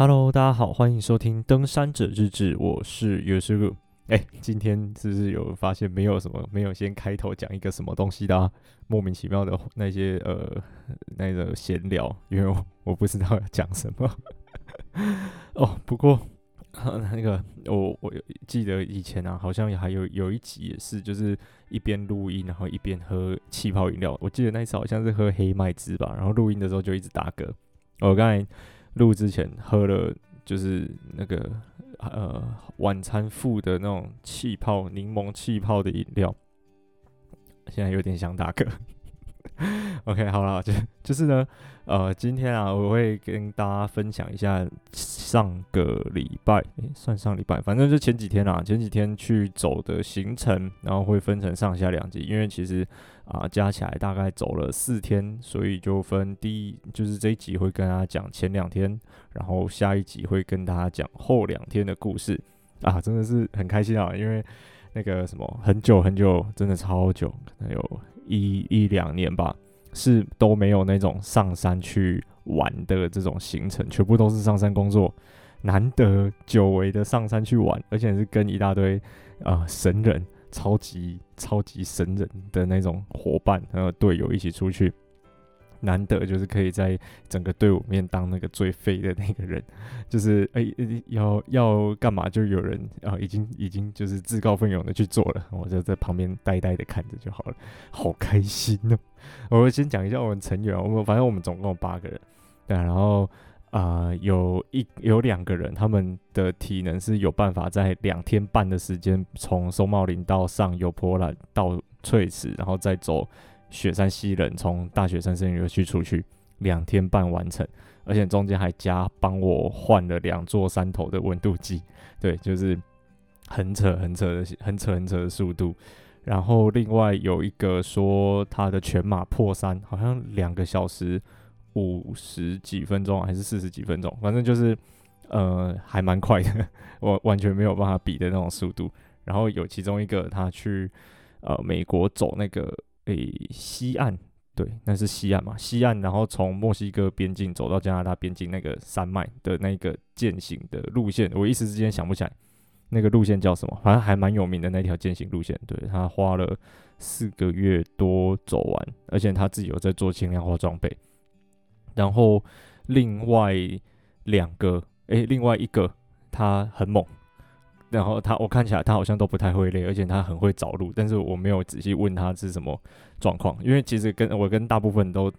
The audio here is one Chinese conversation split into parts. Hello， 大家好，欢迎收听《登山者日志》，我是 Yosu。今天是不是有发现没有先开头讲一个什么东西的、莫名其妙的那些那个闲聊，因为 我不知道要讲什么。哦，不过那个我记得以前啊，好像还有一集也是，就是一边录音然后一边喝气泡饮料。我记得那一次好像是喝黑麦汁吧，然后录音的时候就一直打嗝。我刚才录之前喝了就是那个晚餐附的那种气泡柠檬气泡的饮料，现在有点想打嗝。OK， 好啦，就是呢，今天啊，我会跟大家分享一下上个礼拜，算上礼拜，反正就前几天啦、前几天去走的行程，然后会分成上下两集，因为其实加起来大概走了4天，所以就分就是这一集会跟大家讲前2天，然后下一集会跟大家讲后2天的故事啊，真的是很开心啊，因为那个什么，很久很久，真的超久，可能有1-2年吧，是都没有那种上山去玩的这种行程，全部都是上山工作，难得久违的上山去玩，而且是跟一大堆神人，超级神人的那种伙伴还有队友一起出去，难得就是可以在整个队伍面当那个最废的那个人，就是要干嘛就有人已经就是自告奋勇的去做了，我就在旁边呆的看着就好了，好开心哦！我先讲一下我们成员，我们总共有8个人，对，然后有2个人，他们的体能是有办法在2天半的时间，从松茂林到上游波兰到翠池，然后再走雪山西人，从大雪山森林游区出去，2天半完成，而且中间还加帮我换了2座山头的温度计，对，就是很扯的速度。然后另外有一个说他的全马破3，好像2小时50几分钟还是40几分钟，反正就是还蛮快的，我完全没有办法比的那种速度。然后有其中一个他去美国走那个西岸，对，那是西岸嘛，西岸，然后从墨西哥边境走到加拿大边境那个山脉的那个健行的路线，我一时之间想不起来那个路线叫什么，反正还蛮有名的那条健行路线，对，他花了4个月多走完，而且他自己有在做轻量化装备。然后另外一个他很猛，然后我看起来他好像都不太会累，而且他很会找路，但是我没有仔细问他是什么状况，因为其实我跟大部分都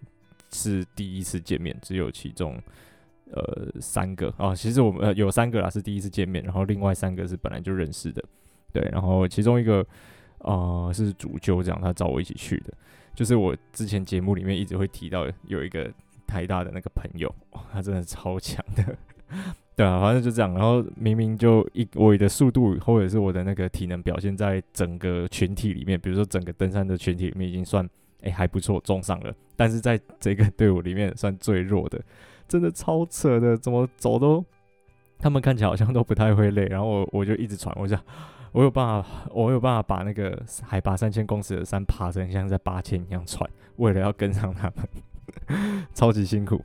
是第一次见面，只有其中3个啊，其实我们有3个啦是第一次见面，然后另外3个是本来就认识的，对，然后其中一个是主揪这样，他找我一起去的，就是我之前节目里面一直会提到有一个台大的那个朋友，他真的超强的。对啊，反正就这样。然后明明就我的速度或者是我的那个体能表现，在整个群体里面，比如说整个登山的群体里面，已经算还不错，中上了。但是在这个队伍里面算最弱的，真的超扯的，怎么走都他们看起来好像都不太会累。然后我就一直喘，我有办法把那个海拔3000公尺的山爬成像在8000一样喘，为了要跟上他们，超级辛苦。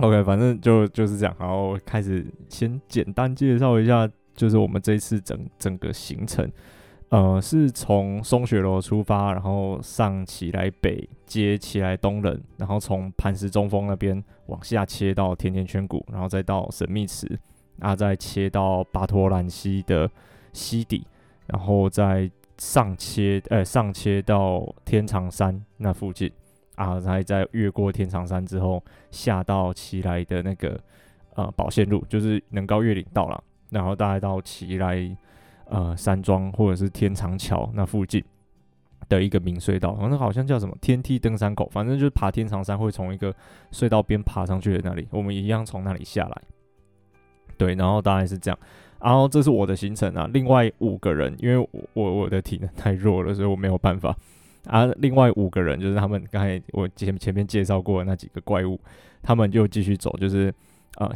OK， 反正就是这样，然后开始先简单介绍一下，就是我们这一次整个行程，是从松雪楼出发，然后上奇莱北，接奇莱东人，然后从磐石中锋那边往下切到甜甜圈谷，然后再到神秘池，再切到巴托兰溪的溪底，然后再上切到天长山那附近。在越过天长山之后，下到奇莱的那个保线路，就是能高越岭道啦，然后大概到奇莱山庄或者是天长桥那附近的一个明隧道，那好像叫什么天梯登山口，反正就是爬天长山会从一个隧道边爬上去的那里，我们一样从那里下来。对，然后大概是这样。然后这是我的行程啊，另外5个人，因为我的体能太弱了，所以我没有办法。另外5个人就是他们刚才我前面介绍过的那几个怪物，他们就继续走，就是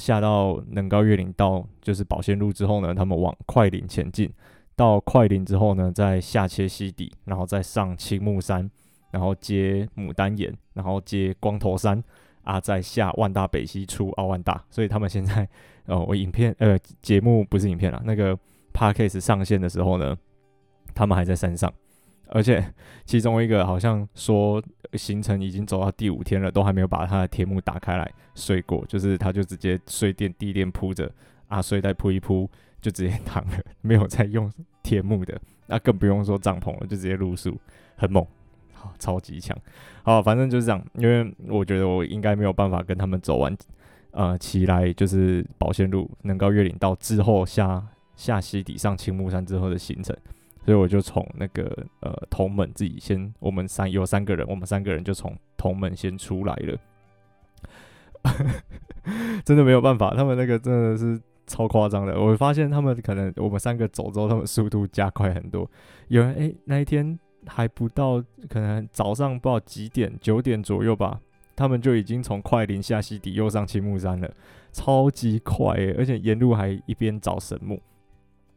下到能高越岭道，就是保线路之后呢，他们往快岭前进，到快岭之后呢，再下切溪底，然后再上青木山，然后接牡丹岩，然后接光头山，啊在下万大北西出奥万大，所以他们现在我影片节目不是影片啦，那个 podcast 上线的时候呢，他们还在山上，而且其中一个好像说行程已经走到第5天了，都还没有把他的天幕打开来睡过，就是他就直接睡垫地垫铺着啊，睡袋铺一铺就直接躺了，没有再用天幕的，那更不用说帐篷了，就直接入宿，很猛，好，超级强，好，反正就是这样，因为我觉得我应该没有办法跟他们走完骑来就是保线路能高越岭到之后下溪底上青木山之后的行程。所以我就从那个同门自己先，我们有3个人，我们3个人就从同门先出来了，真的没有办法，他们那个真的是超夸张的。我发现他们可能我们3个走之后，他们速度加快很多。有人那一天还不到，可能早上不知道几点，9点左右吧，他们就已经从快林下溪底又上青木山了，超级快而且沿路还一边找神木。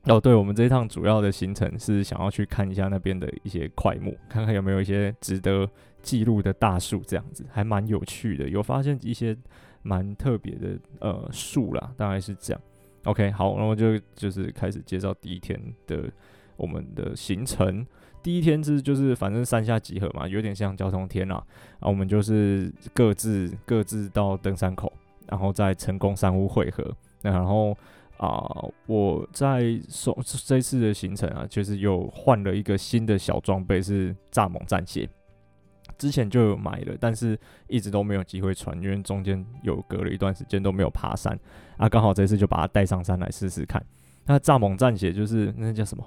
哦，对，我们这一趟主要的行程是想要去看一下那边的一些块木，看看有没有一些值得记录的大树，这样子还蛮有趣的，有发现一些蛮特别的树啦，大概是这样。OK， 好，然后就是开始介绍第一天的我们的行程。第一天是就是反正山下集合嘛，有点像交通天啦，啊，我们就是各自到登山口，然后在成功山屋汇合，然后。我在这次的行程啊，就是又换了一个新的小装备，是蚱蜢战鞋。之前就有买了，但是一直都没有机会穿，因为中间有隔了一段时间都没有爬山啊，刚好这次就把它带上山来试试看。那蚱蜢战鞋就是那叫什么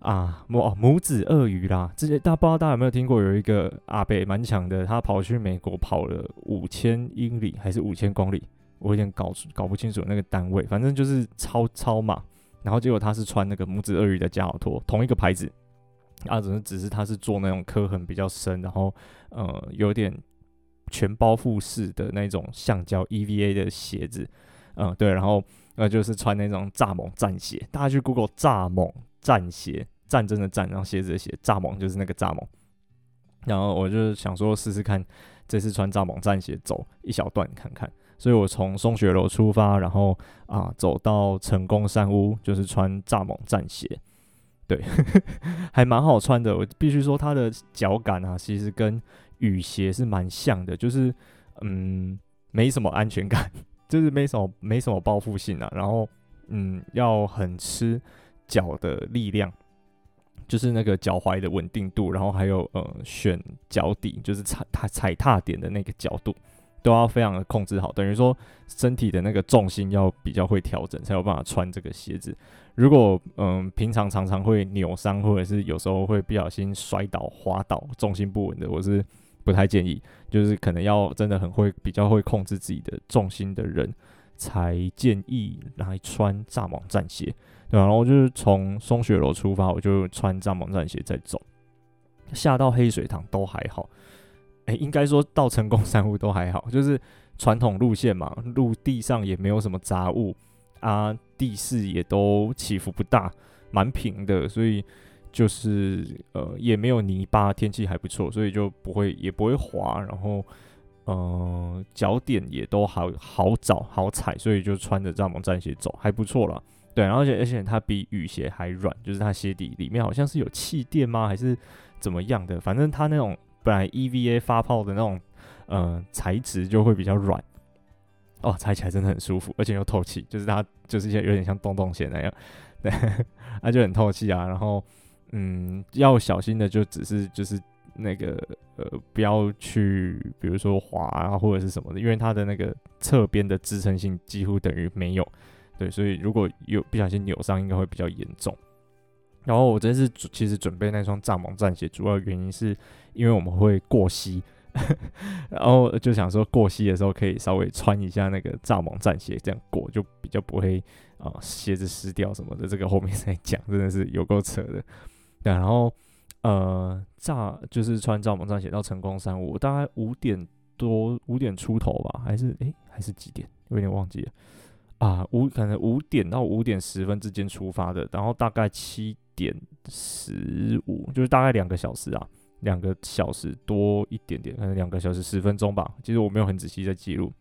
啊？拇指鳄鱼啦，之前不知道大家有没有听过，有一个阿伯蛮强的，他跑去美国跑了5000英里还是5000公里。我有点搞不清楚那个单位，反正就是超嘛。然后结果他是穿那个拇指鳄鱼的加奥托，同一个牌子啊，只是他是做那种刻痕比较深，然后有点全包覆式的那种橡胶 EVA 的鞋子，对，然后就是穿那种蚱蜢战鞋。大家去 Google 蚱蜢战鞋，战争的战，然后鞋子的鞋，蚱蜢就是那个蚱蜢。然后我就想说试试看，这次穿蚱蜢战鞋走一小段看看。所以我从松雪楼出发，然后走到成功山屋，就是穿蚱蜢战鞋，对，还蛮好穿的。我必须说它的脚感啊，其实跟雨鞋是蛮像的，就是没什么安全感，就是没什么包覆性啊。然后要很吃脚的力量，就是那个脚踝的稳定度，然后还有选脚底，就是踩踏点的那个角度。都要非常的控制好，等于说身体的那个重心要比较会调整，才有办法穿这个鞋子。如果平常常常会扭伤，或者是有时候会不小心摔倒、滑倒、重心不稳的，我是不太建议。就是可能要真的比较会控制自己的重心的人，才建议来穿蚱蜢战鞋。对，然后就是从松雪楼出发，我就穿蚱蜢战鞋再走，下到黑水塘都还好。应该说到成功山屋都还好，就是传统路线嘛，陆地上也没有什么杂物啊，地势也都起伏不大，蛮平的，所以就是也没有泥巴，天气还不错，所以就也不会滑，然后脚点也都好找好踩，所以就穿着蚱蜢战鞋走还不错啦。对，然后而且它比雨鞋还软，就是它鞋底里面好像是有气垫吗，还是怎么样的，反正它那种。本来 EVA 发泡的那种材质就会比较软哦，踩起来真的很舒服，而且又透气，就是它就是有点像洞洞鞋那样，对，它就很透气啊。然后要小心的就只是就是那个不要去比如说滑啊或者是什么的，因为它的那个侧边的支撑性几乎等于没有，对，所以如果有不小心扭伤，应该会比较严重。然后我这次其实准备那双蚱蜢战鞋，主要原因是因为我们会过溪，然后就想说过溪的时候可以稍微穿一下那个蚱蜢战鞋，这样过就比较不会鞋子湿掉什么的。这个后面再讲，真的是有够扯的。对，然后就是穿蚱蜢战鞋到成功山屋，我大概5点出头吧，还是几点？有点忘记了啊，可能5点到5点10分之间出发的，然后大概7点15，就是大概2个小时啊， 2个小时多一点点，2小时10分钟吧，其实我没有很仔细在记录，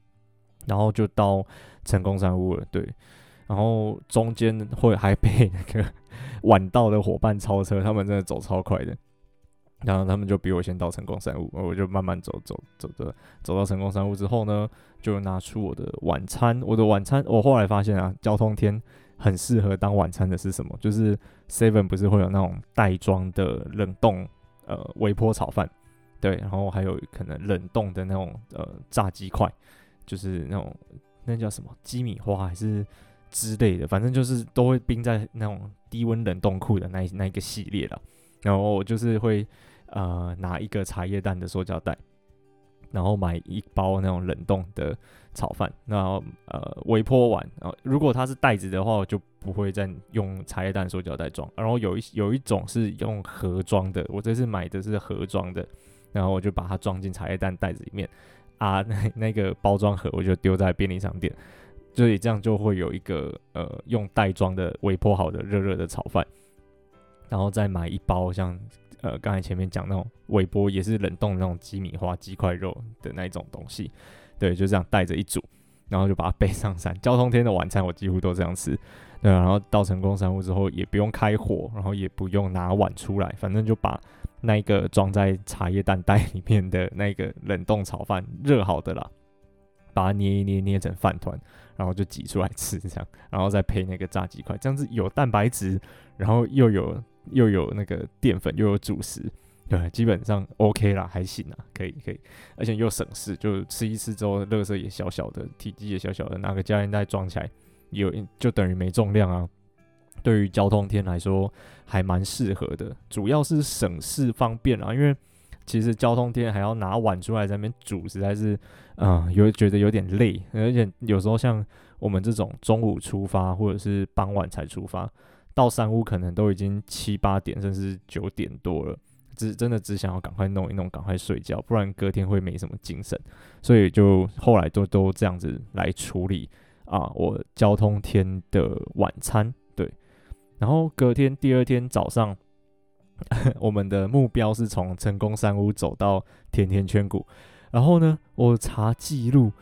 然后就到成功山屋了，对，然后中间会还被那个晚到的伙伴超车，他们真的走超快的，然后他们就比我先到成功山屋，我就慢慢走到成功山屋之后呢，就拿出我的晚餐。我后来发现啊，交通天很适合当晚餐的是什么？就是 Seven 不是会有那种袋装的冷冻微波炒饭，对，然后还有可能冷冻的那种炸鸡块，就是那种那叫什么鸡米花还是之类的，反正就是都会冰在那种低温冷冻库的那一个系列啦。然后我就是会拿一个茶叶蛋的塑胶袋，然后买一包那种冷冻的炒饭，然后微波碗。然后如果它是袋子的话，我就不会再用茶叶蛋塑胶袋装。然后有一种是用盒装的，我这次买的是盒装的，然后我就把它装进茶叶蛋袋子里面啊，那个包装盒我就丢在便利商店，所以这样就会有一个用袋装的微波好的热热的炒饭。然后再买一包像刚才前面讲那种微波也是冷冻的那种鸡米花鸡块肉的那一种东西，对，就这样带着一组，然后就把它背上山。交通天的晚餐我几乎都这样吃，对，然后到成功山屋之后也不用开火，然后也不用拿碗出来，反正就把那个装在茶叶蛋袋里面的那个冷冻炒饭热好的啦，把它捏成饭团，然后就挤出来吃这样，然后再配那个炸鸡块，这样子有蛋白质，然后又有那个淀粉，又有主食，对，基本上 OK 啦，还行啦，可以，而且又省事，就吃一吃之后，垃圾也小小的，体积也小小的，拿个胶原袋装起来，就等于没重量啊。对于交通天来说，还蛮适合的，主要是省事方便啦，因为其实交通天还要拿碗出来在那边煮，实在是觉得有点累，而且有时候像我们这种中午出发或者是傍晚才出发。到山屋可能都已经7、8点，甚至9点多了，真的只想要赶快弄一弄，赶快睡觉，不然隔天会没什么精神。所以就后来都这样子来处理啊，我交通天的晚餐，对。然后隔天第二天早上，我们的目标是从成功山屋走到甜甜圈谷。然后呢，我查记录。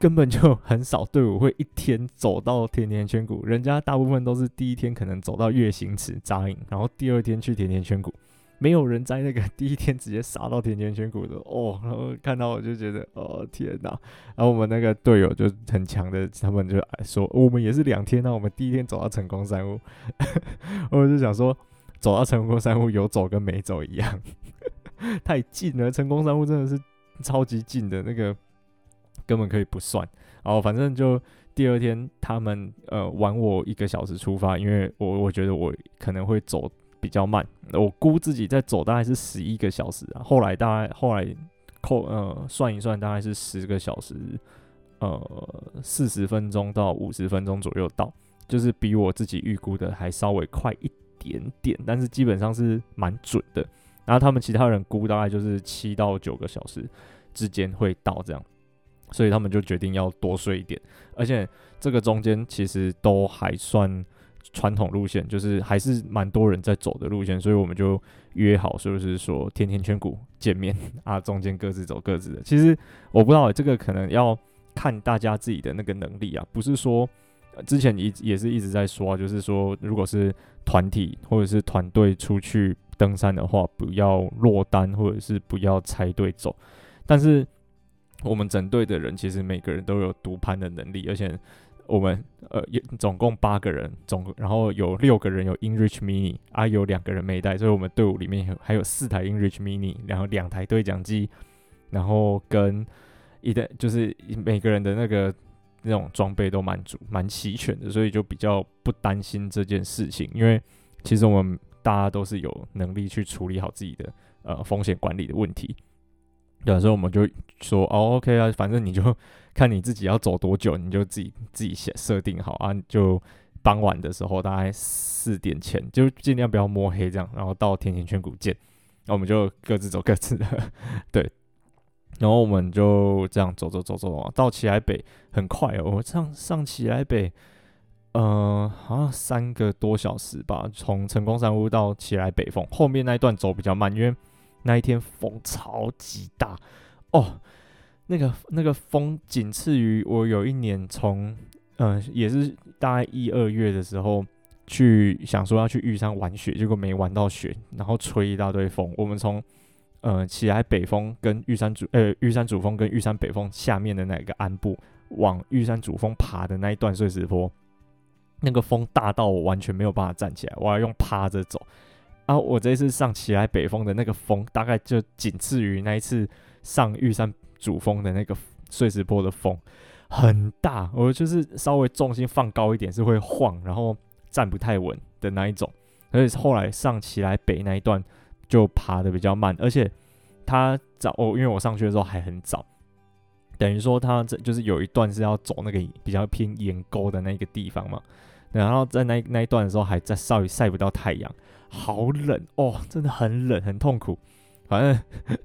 根本就很少队伍会一天走到甜甜圈谷，人家大部分都是第一天可能走到月行池扎营，然后第二天去甜甜圈谷，没有人在那个第一天直接杀到甜甜圈谷的哦。然后看到我就觉得哦天哪，然后我们那个队友就很强的，他们就说我们也是2天啊，我们第一天走到成功山屋，我就想说走到成功山屋有走跟没走一样，太近了，成功山屋真的是超级近的那个。根本可以不算，然后反正就第二天他们晚我1个小时出发，因为我觉得我可能会走比较慢，我估自己在走大概是11个小时啊，后来算一算大概是10个小时，40分钟到50分钟左右到，就是比我自己预估的还稍微快一点点，但是基本上是蛮准的。然后他们其他人估大概就是7到9个小时之间会到这样。所以他们就决定要多睡一点，而且这个中间其实都还算传统路线，就是还是蛮多人在走的路线，所以我们就约好，就是说甜甜圈谷见面啊，中间各自走各自的。其实我不知道这个可能要看大家自己的那个能力啊，不是说之前也是一直在说，就是说如果是团体或者是团队出去登山的话，不要落单或者是不要拆队走，但是。我们整队的人其实每个人都有独攀的能力，而且我们总共8个人，然后有6个人有 InReach Mini 啊，有2个人没带，所以我们队伍里面还有4台 InReach Mini， 然后2台对讲机，然后跟就是每个人的那种装备都蛮齐全的，所以就比较不担心这件事情，因为其实我们大家都是有能力去处理好自己的风险管理的问题。对，所以我们就说哦 ，OK 啊，反正你就看你自己要走多久，你就自己设定好啊，就傍晚的时候大概4点前，就尽量不要摸黑这样，然后到甜甜圈谷见。那我们就各自走各自的，对。然后我们就这样走，到奇莱北很快哦，我上奇莱北，好像3个多小时吧，从成功山屋到奇莱北峰，后面那一段走比较慢，因为。那一天风超级大哦，那个风仅次于我有一年从也是大概1、2月的时候去想说要去玉山玩雪，结果没玩到雪，然后吹一大堆风。我们从起来北峰跟玉山主峰跟玉山北峰下面的那个鞍部往玉山主峰爬的那一段碎石坡，那个风大到我完全没有办法站起来，我要用趴着走。啊，我这次上起来北峰的那个风，大概就仅次于那一次上玉山主峰的那个碎石坡的风，很大。我就是稍微重心放高一点是会晃，然后站不太稳的那一种。而且后来上起来北那一段就爬得比较慢，而且他早，因为我上去的时候还很早，等于说他就是有一段是要走那个比较偏岩沟的那个地方嘛。然后在那一段的时候还在稍微晒不到太阳，好冷哦，真的很冷，很痛苦。反正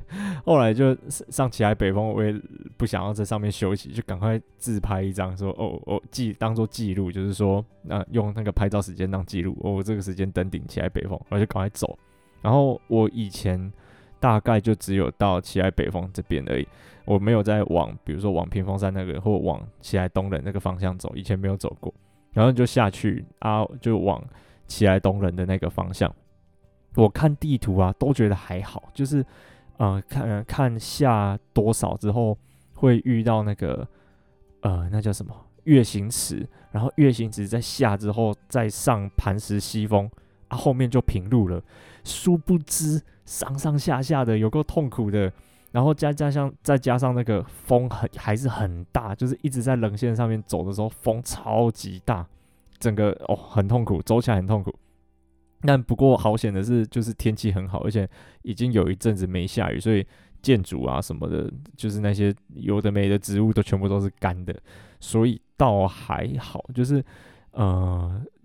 后来就上起来北峰，我也不想要在上面休息，就赶快自拍一张，说当做记录，就是说用那个拍照时间当记录，我这个时间登顶起来北峰，我就赶快走。然后我以前大概就只有到起来北峰这边而已，我没有再往比如说往屏风山那个或往起来东人那个方向走，以前没有走过。然后就下去啊，就往起来东人的那个方向。我看地图啊，都觉得还好，就是看下多少之后会遇到那个那叫什么月形池，然后月形池在下之后再上磐石西峰啊，后面就平路了。殊不知上下的有够痛苦的，然后再加上那个风还是很大，就是一直在棱线上面走的时候风超级大，整个很痛苦，走起来很痛苦。但不过好险的是，就是天气很好，而且已经有一阵子没下雨，所以箭竹啊什么的，就是那些有的没的植物都全部都是干的，所以倒还好。就是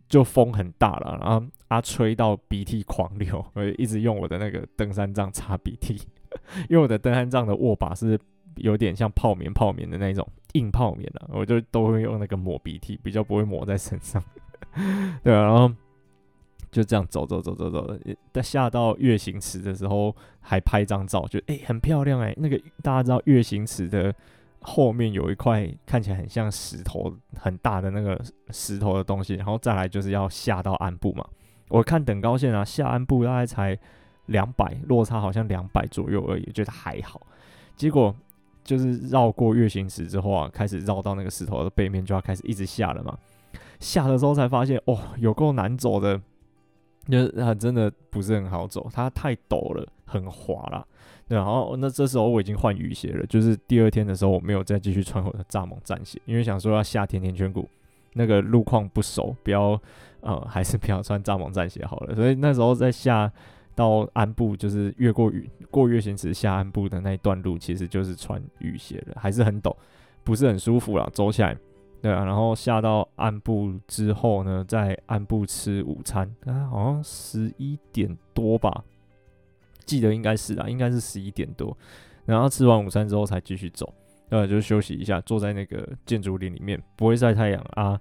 就风很大了，然后吹到鼻涕狂流，我一直用我的那个登山杖擦鼻涕，因为我的登山杖的握把是有点像泡棉的那种硬泡棉啊，我就都会用那个抹鼻涕，比较不会抹在身上。对啊，然后就这样走，在下到月形池的时候还拍张照，就很漂亮那个大家知道月形池的后面有一块看起来很像石头很大的那个石头的东西，然后再来就是要下到鞍部嘛。我看等高线啊，下鞍部大概才200，落差好像200左右而已，觉得还好。结果就是绕过月形石之后啊，开始绕到那个石头的背面，就要开始一直下了嘛。下的时候才发现有够难走的。真的不是很好走，它太陡了，很滑啦。然后那这时候我已经换雨鞋了，就是第二天的时候我没有再继续穿我的蚱蜢战鞋，因为想说要下甜甜圈谷，那个路况不熟，不要还是不要穿蚱蜢战鞋好了。所以那时候在下到鞍部，就是越过月形池下鞍部的那一段路，其实就是穿雨鞋了，还是很陡，不是很舒服啦，走起来。对啊，然后下到鞍部之后呢，在鞍部吃午餐，好像11点多吧，记得应该是啦，应该是11点多。然后吃完午餐之后才继续走，对，就休息一下，坐在那个箭竹林里面，不会晒太阳啊，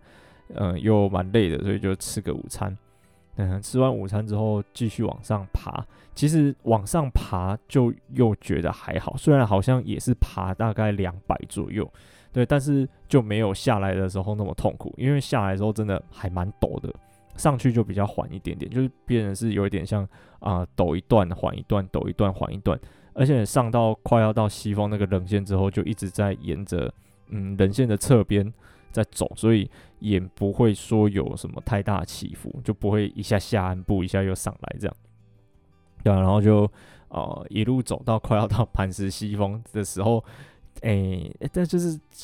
又蛮累的，所以就吃个午餐。吃完午餐之后继续往上爬，其实往上爬就又觉得还好，虽然好像也是爬大概200左右。对，但是就没有下来的时候那么痛苦，因为下来的时候真的还蛮陡的，上去就比较缓一点点，就是变成是有一点像陡一段缓一段，陡一段缓一段，而且上到快要到西峰那个棱线之后，就一直在沿着棱线的侧边在走，所以也不会说有什么太大起伏，就不会一下下鞍部，一下又上来这样。对啊，然后就一路走到快要到磐石西峰的时候。但就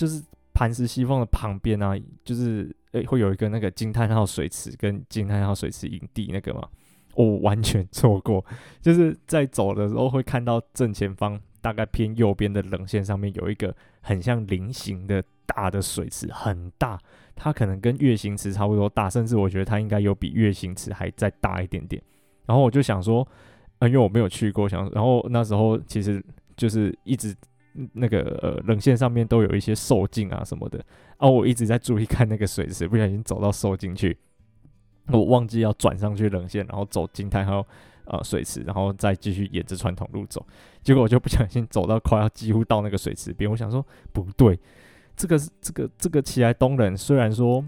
是磐石西峰的旁边啊，就是会有一个那个惊叹号水池跟惊叹号水池营地那个嘛，我完全错过，就是在走的时候会看到正前方大概偏右边的棱线上面有一个很像菱形的大的水池，很大，它可能跟月形池差不多大，甚至我觉得它应该有比月形池还再大一点点。然后我就想说，因为我没有去过，然后那时候其实就是一直。那个冷线上面都有一些兽镜啊什么的啊，我一直在注意看那个水池，不小心走到兽镜去，我忘记要转上去冷线，然后走惊叹号水池，然后再继续沿着传统路走。结果我就不小心走到快要几乎到那个水池边，我想说不对，这个奇莱东冷虽然说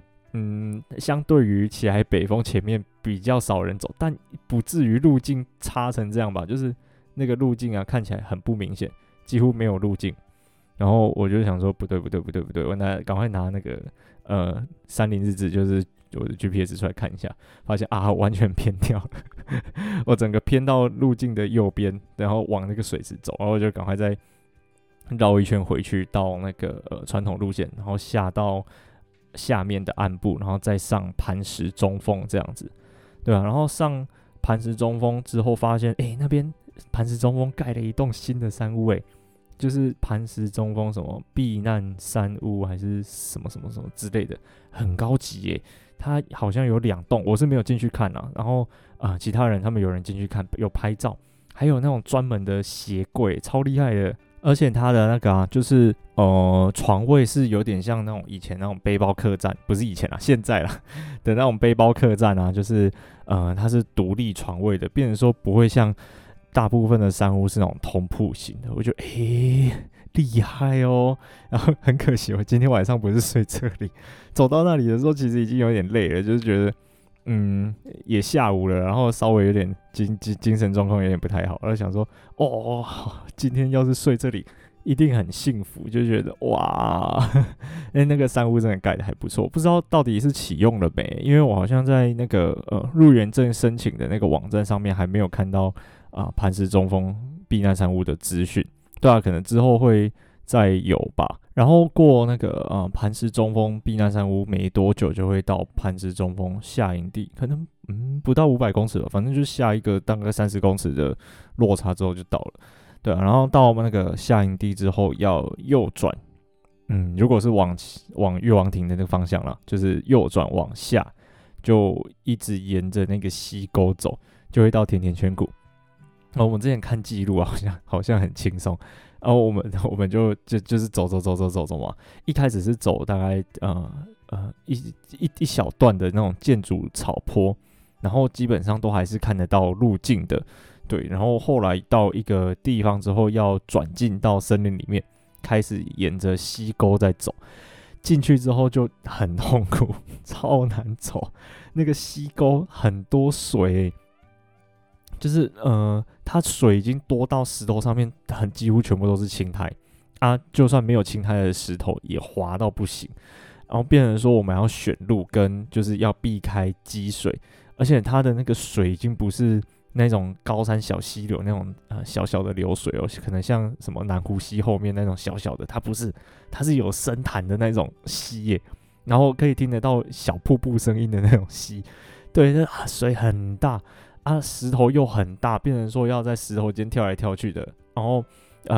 相对于奇莱北峰前面比较少人走，但不至于路径差成这样吧，就是那个路径啊看起来很不明显，几乎没有路径。然后我就想说不对，我赶快拿那个30日志，就是我的 GPS 出来看一下，发现啊完全偏掉了我整个偏到路径的右边，然后往那个水池走，然后我就赶快再绕一圈回去到那个传统路线，然后下到下面的暗部，然后再上磐石中峰这样子，对啊，然后上磐石中峰之后发现那边磐石中峰盖了一栋新的山屋就是磐石中峰什么避难山屋还是什么什么什么之类的，很高级它好像有2栋，我是没有进去看然后其他人他们有人进去看有拍照，还有那种专门的鞋柜，超厉害的。而且它的那个就是床位是有点像那种以前那种背包客栈，不是以前现在啦的那种背包客栈就是它是独立床位的，变成说不会像大部分的山屋是那种通铺型的，我觉得厉害然后很可惜我今天晚上不是睡这里，走到那里的时候其实已经有点累了，就是觉得也下午了，然后稍微有点精神状况有点不太好，然后想说今天要是睡这里一定很幸福，就觉得哇那个山屋真的盖得还不错，不知道到底是启用了没，因为我好像在那个入园证申请的那个网站上面还没有看到磐石中峰避难山屋的资讯，对啊，可能之后会再有吧。然后过那个磐石中峰避难山屋没多久就会到磐石中峰下营地，可能不到500公尺吧，反正就下一个大概30公尺的落差之后就到了，对啊。然后到那个下营地之后要右转，如果是往越王亭的那个方向啦，就是右转往下，就一直沿着那个溪沟走，就会到甜甜圈谷。我们之前看记录好像很轻松，然后我们就是走嘛。一开始是走大概一小段的那种建筑草坡，然后基本上都还是看得到路径的，对。然后后来到一个地方之后，要转进到森林里面，开始沿着溪沟在走。进去之后就很痛苦，超难走。那个溪沟很多水。就是它水已经多到石头上面，几乎全部都是青苔啊！就算没有青苔的石头也滑到不行，然后变成说我们要选路跟就是要避开积水，而且它的那个水已经不是那种高山小溪流那种小小的流水可能像什么南湖溪后面那种小小的，它不是，它是有深潭的那种溪然后可以听得到小瀑布声音的那种溪，对，那水很大。石头又很大，变成说要在石头间跳来跳去的，然后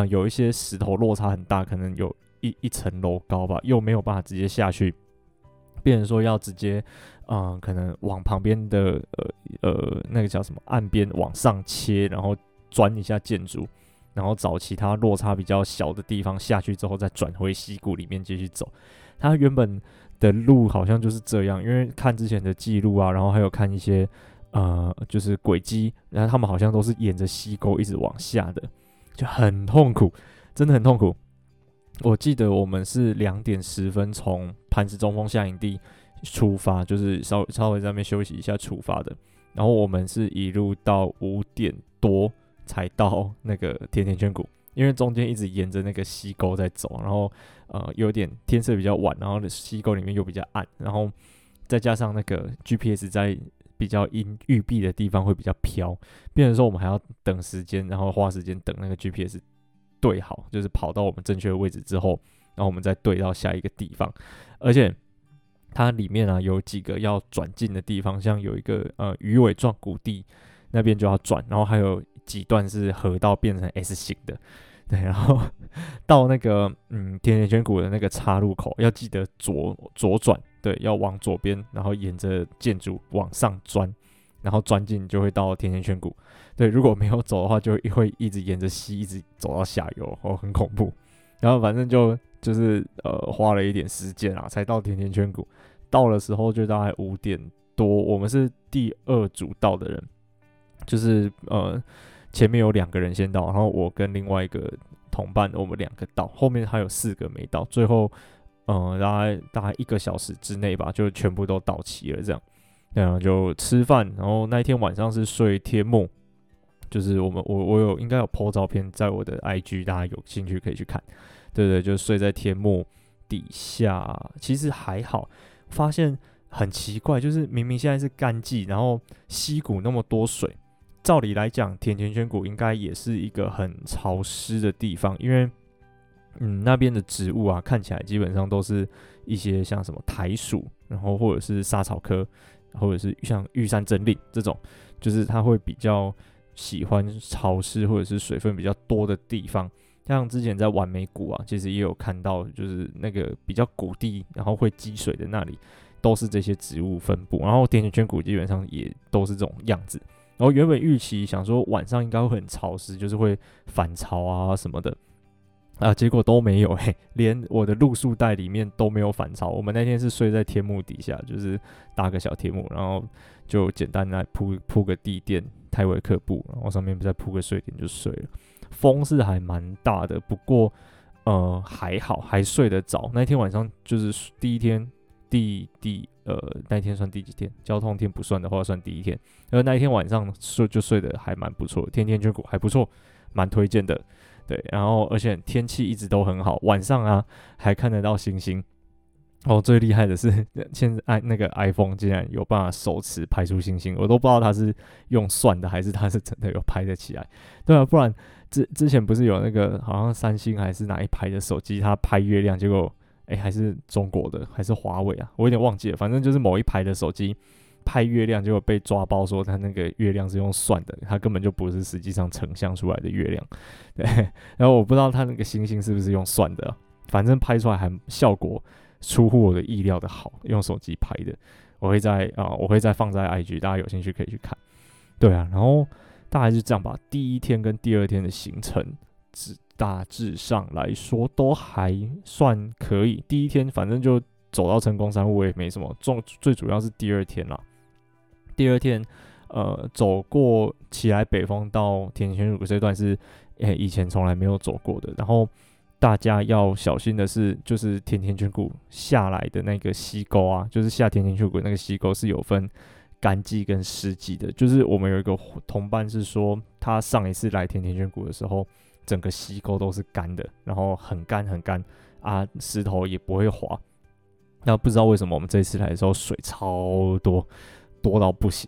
有一些石头落差很大，可能有一层楼高吧，又没有办法直接下去，变成说要直接可能往旁边的那个叫什么岸边往上切，然后钻一下建筑，然后找其他落差比较小的地方下去之后，再转回溪谷里面继续走。它原本的路好像就是这样，因为看之前的记录然后还有看一些。就是轨迹，然后他们好像都是沿着溪沟一直往下的，就很痛苦，真的很痛苦。我记得我们是2点10分从磐石中峰下营地出发，就是稍微在那边休息一下出发的。然后我们是一路到5点多才到那个甜甜圈谷，因为中间一直沿着那个溪沟在走，然后有点天色比较晚，然后溪沟里面又比较暗，然后再加上那个 GPS 在。比较阴郁蔽的地方会比较飘，变成说我们还要等时间，然后花时间等那个 GPS 对好，就是跑到我们正确的位置之后，然后我们再对到下一个地方。而且它里面有几个要转进的地方，像有一个鱼尾状谷地那边就要转，然后还有几段是河道变成 S 型的，对，然后到那个甜甜圈谷的那个岔路口，要记得左转。对，要往左边，然后沿着建筑往上钻，然后钻进就会到甜甜圈谷。对，如果没有走的话，就会一直沿着溪一直走到下游，很恐怖。然后反正就是花了一点时间才到甜甜圈谷。到的时候就大概5点多，我们是第2组到的人，就是前面有2个人先到，然后我跟另外一个同伴我们2个到，后面还有4个没到，最后大概1个小时之内吧，就全部都到齐了这样。然后就吃饭，然后那一天晚上是睡天幕，就是我有应该有 po 照片在我的 IG， 大家有兴趣可以去看。对对，就睡在天幕底下，其实还好。发现很奇怪，就是明明现在是干季，然后溪谷那么多水，照理来讲，甜甜圈谷应该也是一个很潮湿的地方，因为那边的植物啊，看起来基本上都是一些像什么苔属，然后或者是莎草科，或者是像玉山真蔺这种，就是它会比较喜欢潮湿或者是水分比较多的地方。像之前在完美谷啊，其实也有看到，就是那个比较谷地，然后会积水的那里，都是这些植物分布。然后甜甜圈谷基本上也都是这种样子。然后原本预期想说晚上应该会很潮湿，就是会反潮啊什么的。啊，结果都没有连我的露宿袋里面都没有反潮。我们那天是睡在天幕底下，就是搭个小天幕，然后就简单来铺个地垫、泰维克布，然后上面再铺个睡垫就睡了。风是还蛮大的，不过还好，还睡得着。那天晚上就是第一天，那天算第几天？交通天不算的话，算第一天。那一天晚上睡得还蛮不错，天天眷顾还不错，蛮推荐的。对，然后而且天气一直都很好，晚上啊还看得到星星。哦，最厉害的是现在那个 iPhone 竟然有办法手持拍出星星，我都不知道它是用算的还是它是真的有拍得起来。对啊，不然之前不是有那个好像3星还是哪一牌的手机，它拍月亮，结果还是中国的还是华为啊，我有点忘记了，反正就是某一牌的手机拍月亮，结果被抓包说他那个月亮是用算的，他根本就不是实际上成像出来的月亮。对，然后我不知道他那个星星是不是用算的，反正拍出来还效果出乎我的意料的好，用手机拍的。我会再放在 IG， 大家有兴趣可以去看。对啊，然后大概是这样吧。第一天跟第二天的行程，大致上来说都还算可以。第一天反正就走到成功山屋也没什么，最主要是第二天啦。第二天，走过奇莱北峰到甜甜圈谷这段是，以前从来没有走过的。然后大家要小心的是，就是甜甜圈谷下来的那个溪沟啊，就是下甜甜圈谷那个溪沟是有分干季跟湿季的。就是我们有一个同伴是说，他上一次来甜甜圈谷的时候，整个溪沟都是干的，然后很干很干啊，石头也不会滑。那不知道为什么我们这次来的时候水超多，多到不行，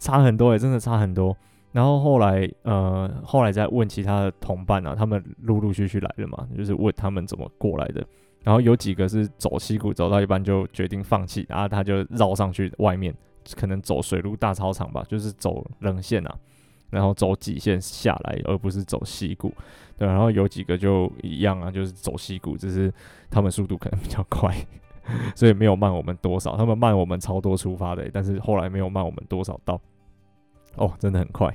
差很多真的差很多。然后后来再问其他的同伴啊，他们陆陆续续来了嘛，就是问他们怎么过来的。然后有几个是走溪谷走到一半就决定放弃，然后他就绕上去外面，可能走水路大操场吧，就是走棱线啊，然后走几线下来，而不是走溪谷。对，然后有几个就一样啊，就是走溪谷，只是他们速度可能比较快，所以没有慢我们多少。他们慢我们超多出发的，但是后来没有慢我们多少到。哦，真的很快。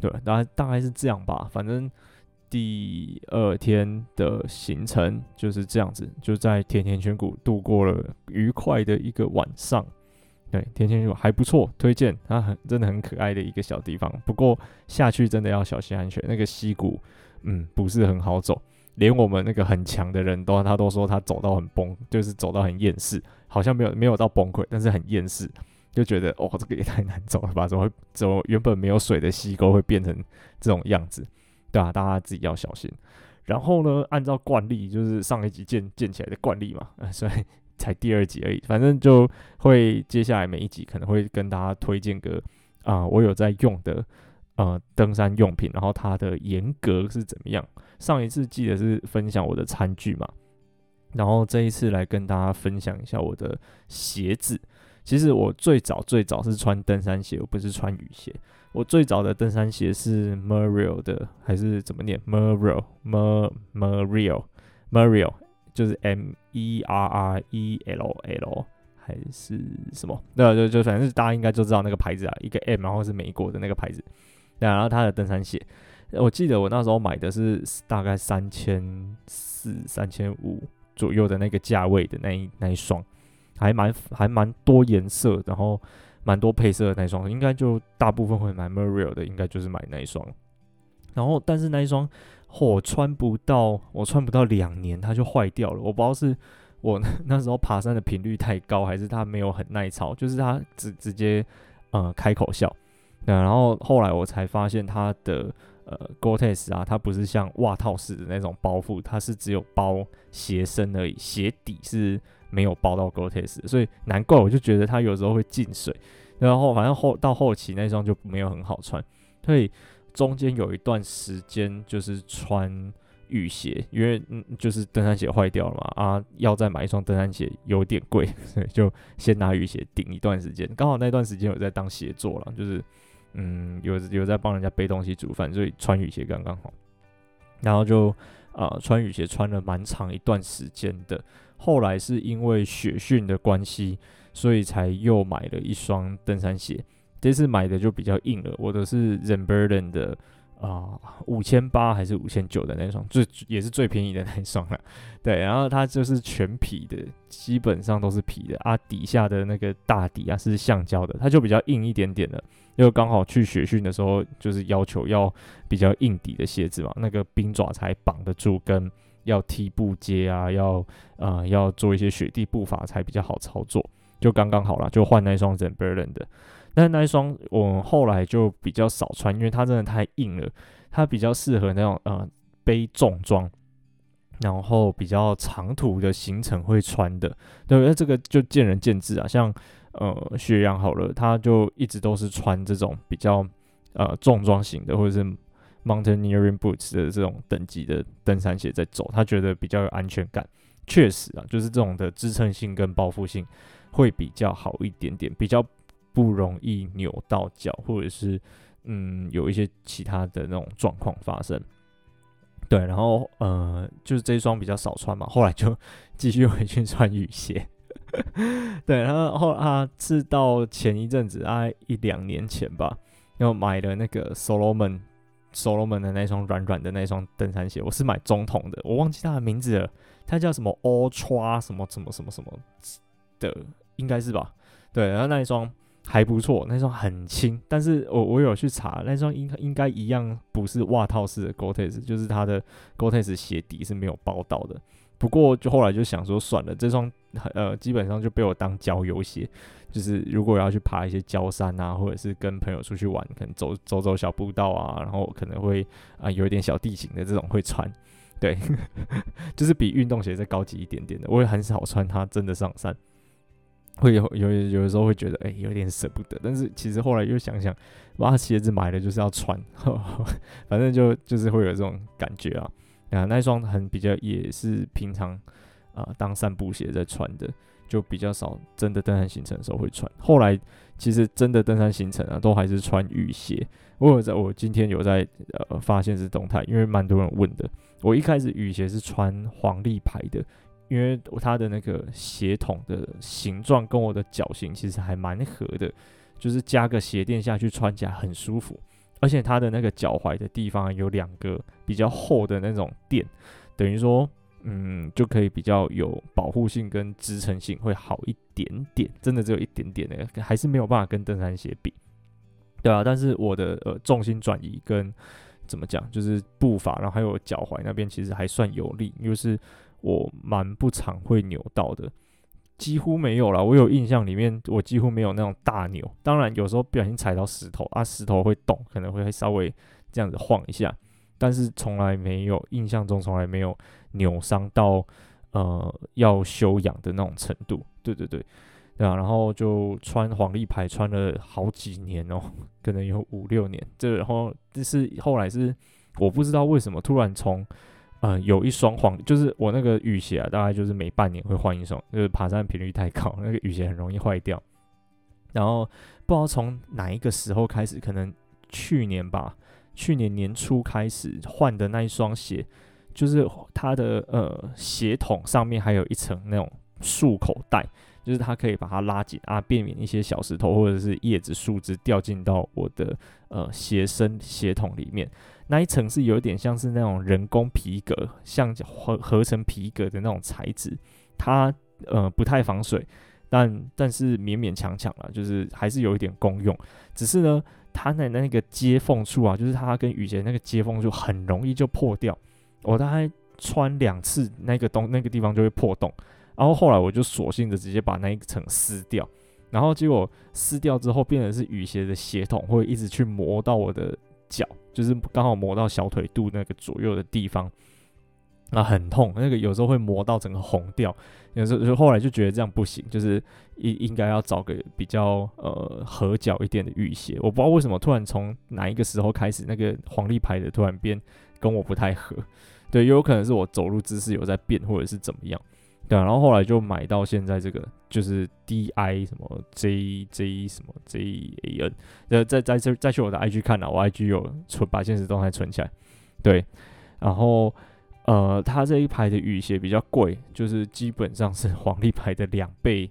对，大概是这样吧。反正第二天的行程就是这样子，就在甜甜圈谷度过了愉快的一个晚上。对，甜甜圈谷还不错，推荐。它真的很可爱的一个小地方，不过下去真的要小心安全。那个溪谷，不是很好走，连我们那个很强的人都他都说他走到很崩，就是走到很厌世，好像没有到崩溃，但是很厌世，就觉得这个也太难走了吧？怎么原本没有水的溪沟会变成这种样子？对啊，大家自己要小心。然后呢，按照惯例，就是上一集建起来的惯例嘛，所以才第2集而已，反正就会接下来每一集可能会跟大家推荐个我有在用的登山用品，然后它的严格是怎么样。上一次记得是分享我的餐具嘛，然后这一次来跟大家分享一下我的鞋子。其实我最早是穿登山鞋，我不是穿雨鞋。我最早的登山鞋是 Merrell 的，还是怎么念 Merrell，就是 Merrell 还是什么？对，就反正大家应该就知道那个牌子啊，一个 M， 然后是美国的那个牌子。对，然后它的登山鞋，我记得我那时候买的是大概3400、3500左右的那个价位的那一双，还蛮多颜色，然后蛮多配色的那一双，应该就大部分会买 Merrell 的，应该就是买那一双。然后，但是那一双、我穿不到2年，它就坏掉了。我不知道是我那时候爬山的频率太高，还是它没有很耐操，就是它直接开口笑。然后后来我才发现它的Gore-Tex 啊，它不是像袜套式的那种包覆，它是只有包鞋身而已，鞋底是没有包到 Gore-Tex， 所以难怪我就觉得它有时候会进水。然后反正到后期那双就没有很好穿，所以中间有一段时间就是穿雨鞋，因为就是登山鞋坏掉了嘛，啊，要再买一双登山鞋有点贵，所以就先拿雨鞋顶一段时间。刚好那段时间我在当协作啦，就是有在帮人家背东西煮饭，所以穿雨鞋刚刚好。然后就穿雨鞋穿了蛮长一段时间的。后来是因为雪训的关系，所以才又买了一双登山鞋。这次买的就比较硬了，我的是 Timberland 的5800还是5900的那双，也是最便宜的那一双啦。对，然后它就是全皮的，基本上都是皮的啊，底下的那个大底啊是橡胶的，它就比较硬一点点的。因为刚好去雪训的时候，就是要求要比较硬底的鞋子嘛，那个冰爪才绑得住，跟要踢步接啊，要做一些雪地步伐才比较好操作，就刚刚好啦，就换那一双 Timberland 的。但那一双我后来就比较少穿，因为它真的太硬了，它比较适合那种背重装，然后比较长途的行程会穿的。对，那这个就见仁见智啊。像雪羊好了，他就一直都是穿这种比较重装型的，或者是 mountaineering boots 的这种等级的登山鞋在走，他觉得比较有安全感。确实啊，就是这种的支撑性跟包覆性会比较好一点点，比较不容易扭到脚，或者是有一些其他的那种状况发生。对，然后就是这一双比较少穿嘛，后来就继续回去穿雨鞋。对，然后是到前一阵子1-2年前吧，又买了那个 Salomon 的那双软软的那双登山鞋，我是买中筒的，我忘记它的名字了，它叫什么 Ultra 什么什么什么什么的，应该是吧？对，然后那一双还不错，那双很轻，但是我有去查，那双应该一样不是袜套式的 Gore-Tex， 就是它的 Gore-Tex 鞋底是没有包到的。不过就后来就想说算了，这双基本上就被我当郊游鞋，就是如果要去爬一些郊山啊，或者是跟朋友出去玩，可能走小步道啊，然后可能会有一点小地形的这种会穿。对，就是比运动鞋再高级一点点的，我也很少穿它真的上山。会有的时候会觉得有点舍不得，但是其实后来又想想，把鞋子买了就是要穿，反正就是会有这种感觉啊。那一双很比较也是平常当散步鞋在穿的，就比较少真的登山行程的时候会穿。后来其实真的登山行程啊，都还是穿雨鞋。我今天有在发现是动态，因为蛮多人问的。我一开始雨鞋是穿黄历牌的。因为它的那个鞋筒的形状跟我的脚型其实还蛮合的，就是加个鞋垫下去穿起来很舒服，而且它的那个脚踝的地方有2个比较厚的那种垫，等于说就可以比较有保护性跟支撑性会好一点点，真的只有一点点的，还是没有办法跟登山鞋比。对啊，但是我的重心转移跟怎么讲，就是步伐，然后还有脚踝那边其实还算有力，就是我蛮不常会扭到的，几乎没有啦。我有印象里面，我几乎没有那种大扭。当然，有时候不小心踩到石头啊，石头会动，可能会稍微这样子晃一下，但是从来没有印象中从来没有扭伤到要休养的那种程度。对啊。然后就穿黄历牌穿了好几年哦，可能有5-6年。然后后来是我不知道为什么突然从有一双就是我那个雨鞋啊，大概就是每半年会换一双，就是爬山频率太高，那个雨鞋很容易坏掉。然后不知道从哪一个时候开始，可能去年吧，去年年初开始换的那一双鞋，就是它的鞋筒上面还有一层那种束口袋，就是它可以把它拉紧啊，避免一些小石头或者是叶子、树枝掉进到我的鞋身、鞋筒里面。那一层是有点像是那种人工皮革，像合成皮革的那种材质，它不太防水，但是勉勉强强啦，就是还是有一点功用。只是呢，它的那个接缝处啊，就是它跟雨鞋那个接缝处很容易就破掉。我大概穿2次，那个地方就会破洞。然后后来我就索性的直接把那一层撕掉，然后结果撕掉之后，变成是雨鞋的鞋筒会一直去磨到我的脚，就是刚好磨到小腿肚那个左右的地方。那很痛，那个有时候会磨到整个红掉，有时候后来就觉得这样不行，就是应该要找个比较合脚一点的雨鞋。我不知道为什么突然从哪一个时候开始，那个黄历牌的突然变跟我不太合，对，有可能是我走路姿势有在变，或者是怎么样，对、啊。然后后来就买到现在这个，就是 DI 什么 JJ 什么 JAN， 再去我的 IG 看啦，我 IG 有把限时动态存起来，对，然后。它这一排的雨鞋比较贵，就是基本上是黄历牌的2倍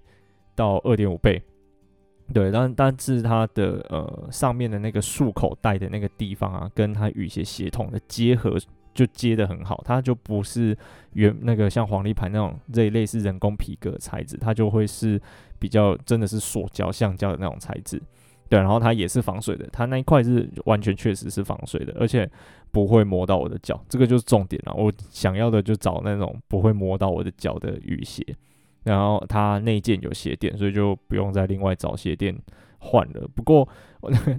到 2.5 倍，对，但是它的上面的那个束口袋的那个地方啊，跟它雨鞋鞋筒的接合就接得很好，它就不是那个像黄历牌那种这一类是人工皮革的材质，它就会是比较真的是塑胶、橡胶的那种材质。对，然后它也是防水的，它那一块是完全确实是防水的，而且不会磨到我的脚，这个就是重点啦。我想要的就找那种不会磨到我的脚的雨鞋，然后它内件有鞋垫，所以就不用再另外找鞋垫换了。不过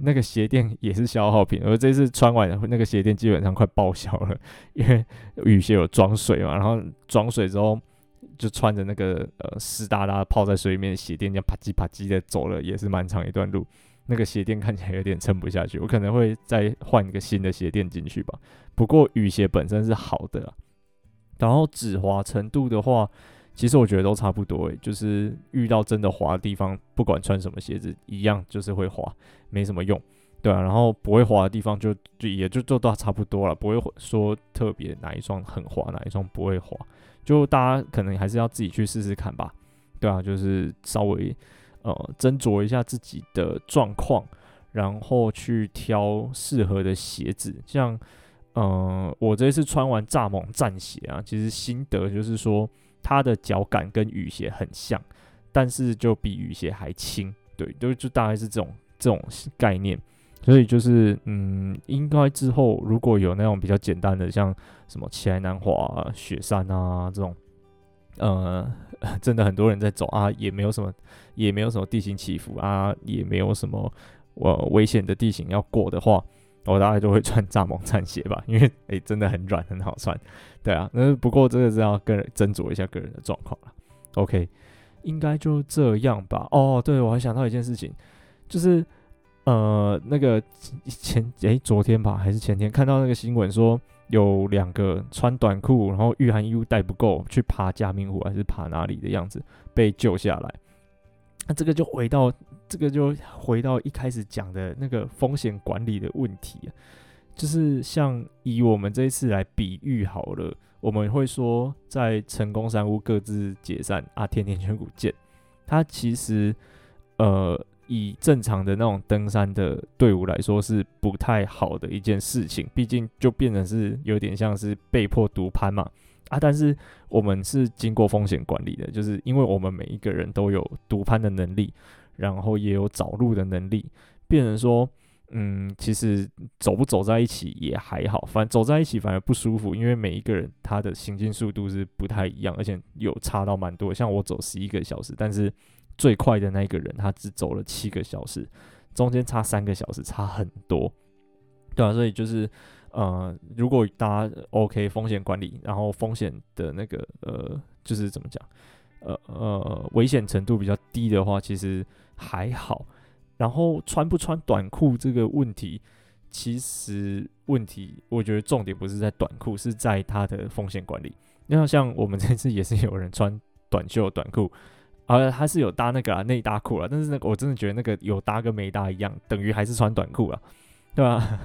那个鞋垫也是消耗品，而这次穿完那个鞋垫基本上快报销了，因为雨鞋有装水嘛，然后装水之后。就穿着那个湿哒哒泡在水里面的鞋垫，这样啪叽啪叽的走了，也是蛮长一段路。那个鞋垫看起来有点撑不下去，我可能会再换一个新的鞋垫进去吧。不过雨鞋本身是好的啦，然后止滑程度的话，其实我觉得都差不多欸，就是遇到真的滑的地方，不管穿什么鞋子，一样就是会滑，没什么用，对啊。然后不会滑的地方就也就都差不多了，不会说特别哪一双很滑，哪一双不会滑。就大家可能还是要自己去试试看吧，对啊，就是稍微斟酌一下自己的状况，然后去挑适合的鞋子。像我这次穿完蚱蜢战鞋啊，其实心得就是说，它的脚感跟雨鞋很像，但是就比雨鞋还轻，对，就大概是这种概念。所以就是，应该之后如果有那种比较简单的，像什么奇莱南华、雪山啊这种，真的很多人在走啊，也没有什么地形起伏啊，也没有什么危险的地形要过的话，我大概就会穿蚱蜢战鞋吧，因为真的很软，很好穿，对啊。那不过这个是要个人斟酌一下个人的状况啦。OK， 应该就这样吧。哦，对，我还想到一件事情，就是。那个昨天吧，还是前天看到那个新闻说，有2个穿短裤，然后御寒衣物带不够，去爬嘉明湖还是爬哪里的样子，被救下来。那、这个就回到一开始讲的那个风险管理的问题、啊，就是像以我们这一次来比喻好了，我们会说在成功山屋各自解散啊，天天全谷见。它其实以正常的那种登山的队伍来说是不太好的一件事情，毕竟就变成是有点像是被迫独攀嘛啊！但是我们是经过风险管理的，就是因为我们每一个人都有独攀的能力，然后也有找路的能力，变成说，其实走不走在一起也还好，反正走在一起反而不舒服，因为每一个人他的行进速度是不太一样，而且有差到蛮多。像我走11个小时，但是。最快的那一个人，他只走了7个小时，中间差3个小时，差很多，对啊，所以就是如果大家 OK 风险管理，然后风险的那个就是怎么讲，危险程度比较低的话，其实还好。然后穿不穿短裤这个问题，其实问题我觉得重点不是在短裤，是在它的风险管理。那像我们这次也是有人穿短袖短裤。他是有搭那个内搭裤啦，但是那個我真的觉得那个有搭跟没搭一样，等于还是穿短裤啦，对吧？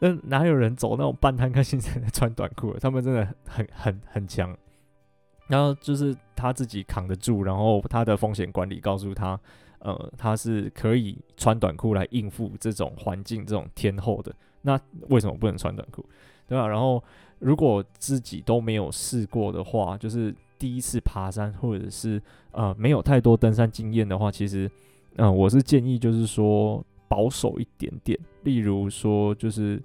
那哪有人走那种半摊开心在穿短裤？他们真的很强。然后就是他自己扛得住，然后他的风险管理告诉他，他是可以穿短裤来应付这种环境、这种天候的。那为什么不能穿短裤？对吧？然后如果自己都没有试过的话，就是。第一次爬山或者是没有太多登山经验的话，其实我是建议就是说保守一点点，例如说就是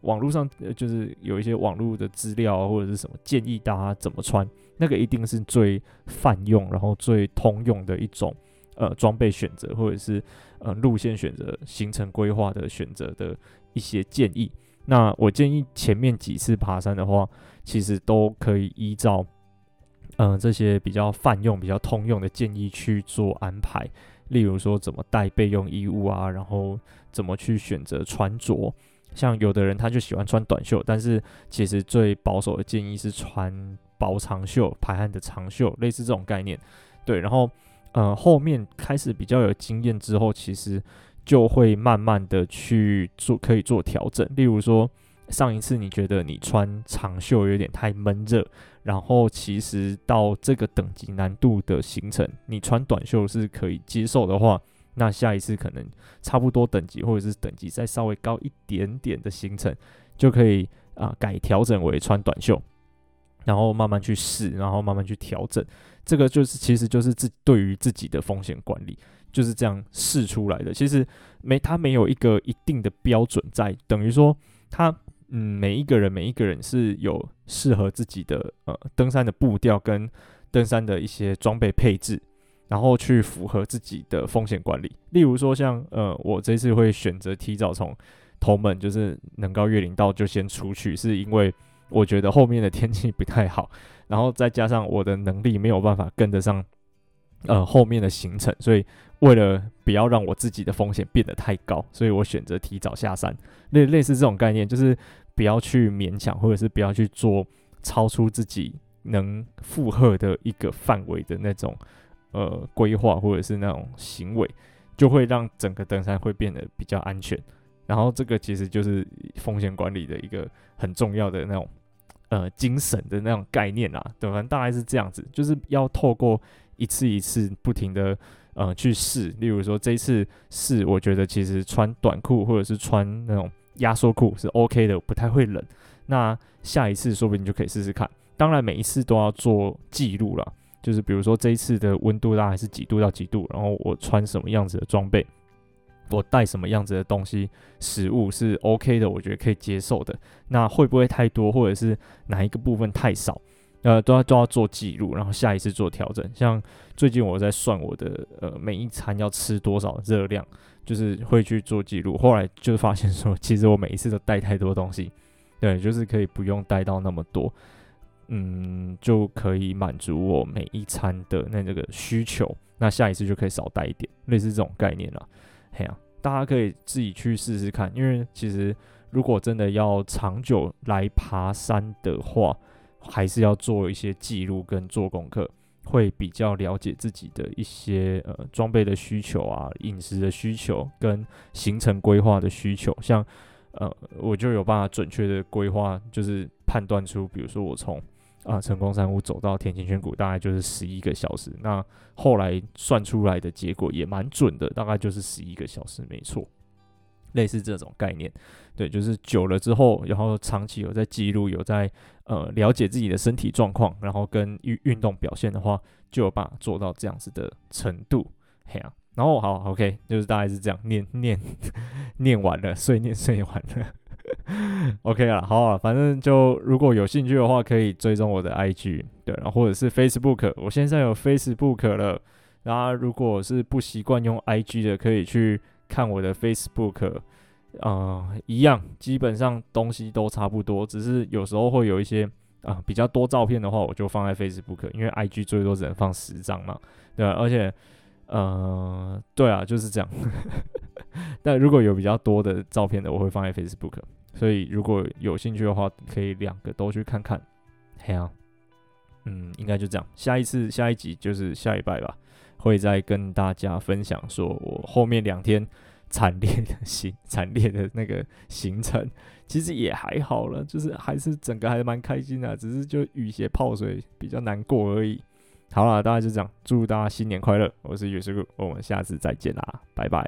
网络上就是有一些网络的资料、啊、或者是什么建议大家怎么穿，那个一定是最泛用然后最通用的一种装备选择，或者是路线选择、行程规划的选择的一些建议。那我建议前面几次爬山的话，其实都可以依照这些比较泛用、比较通用的建议去做安排，例如说怎么带备用衣物啊，然后怎么去选择穿着。像有的人他就喜欢穿短袖，但是其实最保守的建议是穿薄长袖、排汗的长袖，类似这种概念。对，然后后面开始比较有经验之后，其实就会慢慢的去做，可以做调整。例如说上一次你觉得你穿长袖有点太闷热，然后其实到这个等级难度的行程你穿短袖是可以接受的话，那下一次可能差不多等级或者是等级再稍微高一点点的行程就可以改调整为穿短袖，然后慢慢去试，然后慢慢去调整。这个就是其实就是对于自己的风险管理就是这样试出来的。其实它没有一个一定的标准在，等于说它每一个人是有适合自己的登山的步调跟登山的一些装备配置，然后去符合自己的风险管理。例如说像我这次会选择提早从头门就是能高越岭道就先出去，是因为我觉得后面的天气不太好，然后再加上我的能力没有办法跟得上后面的行程，所以为了不要让我自己的风险变得太高，所以我选择提早下山。类似这种概念，就是不要去勉强，或者是不要去做超出自己能负荷的一个范围的那种规划或者是那种行为，就会让整个登山会变得比较安全。然后这个其实就是风险管理的一个很重要的那种精神的那种概念啦，对，反正大概是这样子，就是要透过一次一次不停的去试。例如说这一次试，我觉得其实穿短裤或者是穿那种压缩裤是 OK 的，不太会冷。那下一次说不定就可以试试看。当然每一次都要做记录啦，就是比如说这一次的温度大概是几度到几度，然后我穿什么样子的装备，我带什么样子的东西，食物是 OK 的，我觉得可以接受的。那会不会太多，或者是哪一个部分太少，都要做记录，然后下一次做调整。像最近我在算我的每一餐要吃多少热量，就是会去做记录。后来就发现说，其实我每一次都带太多东西，对，就是可以不用带到那么多，就可以满足我每一餐的那这个需求。那下一次就可以少带一点，类似这种概念啦。嘿啊，大家可以自己去试试看，因为其实如果真的要长久来爬山的话，还是要做一些记录跟做功课，会比较了解自己的一些装备的需求啊、饮食的需求跟行程规划的需求。像我就有办法准确的规划，就是判断出，比如说我从成功山屋走到田径圈谷大概就是11个小时，那后来算出来的结果也蛮准的，大概就是11个小时没错，类似这种概念。对，就是久了之后，然后长期有在记录，有在了解自己的身体状况，然后跟运动表现的话，就有办法做到这样子的程度。嘿啊，然后好 OK， 就是大概是这样念完了，碎念完了OK 啦，好啊，反正就如果有兴趣的话，可以追踪我的 IG， 对，然后或者是 Facebook， 我现在有 Facebook 了。然后如果是不习惯用 IG 的，可以去看我的 Facebook， 一样，基本上东西都差不多，只是有时候会有一些比较多照片的话，我就放在 Facebook， 因为 IG 最多只能放10张嘛，对吧？而且，对啊，就是这样。但如果有比较多的照片的，我会放在 Facebook。所以如果有兴趣的话，可以两个都去看看。嘿啊，应该就这样。下一集就是下礼拜吧，会再跟大家分享说我后面2天惨烈的那个行程，其实也还好了，就是还是整个还蛮开心的，只是就雨鞋泡水比较难过而已。好啦，大概就这样，祝大家新年快乐！我是Yosu，我们下次再见啦，拜拜。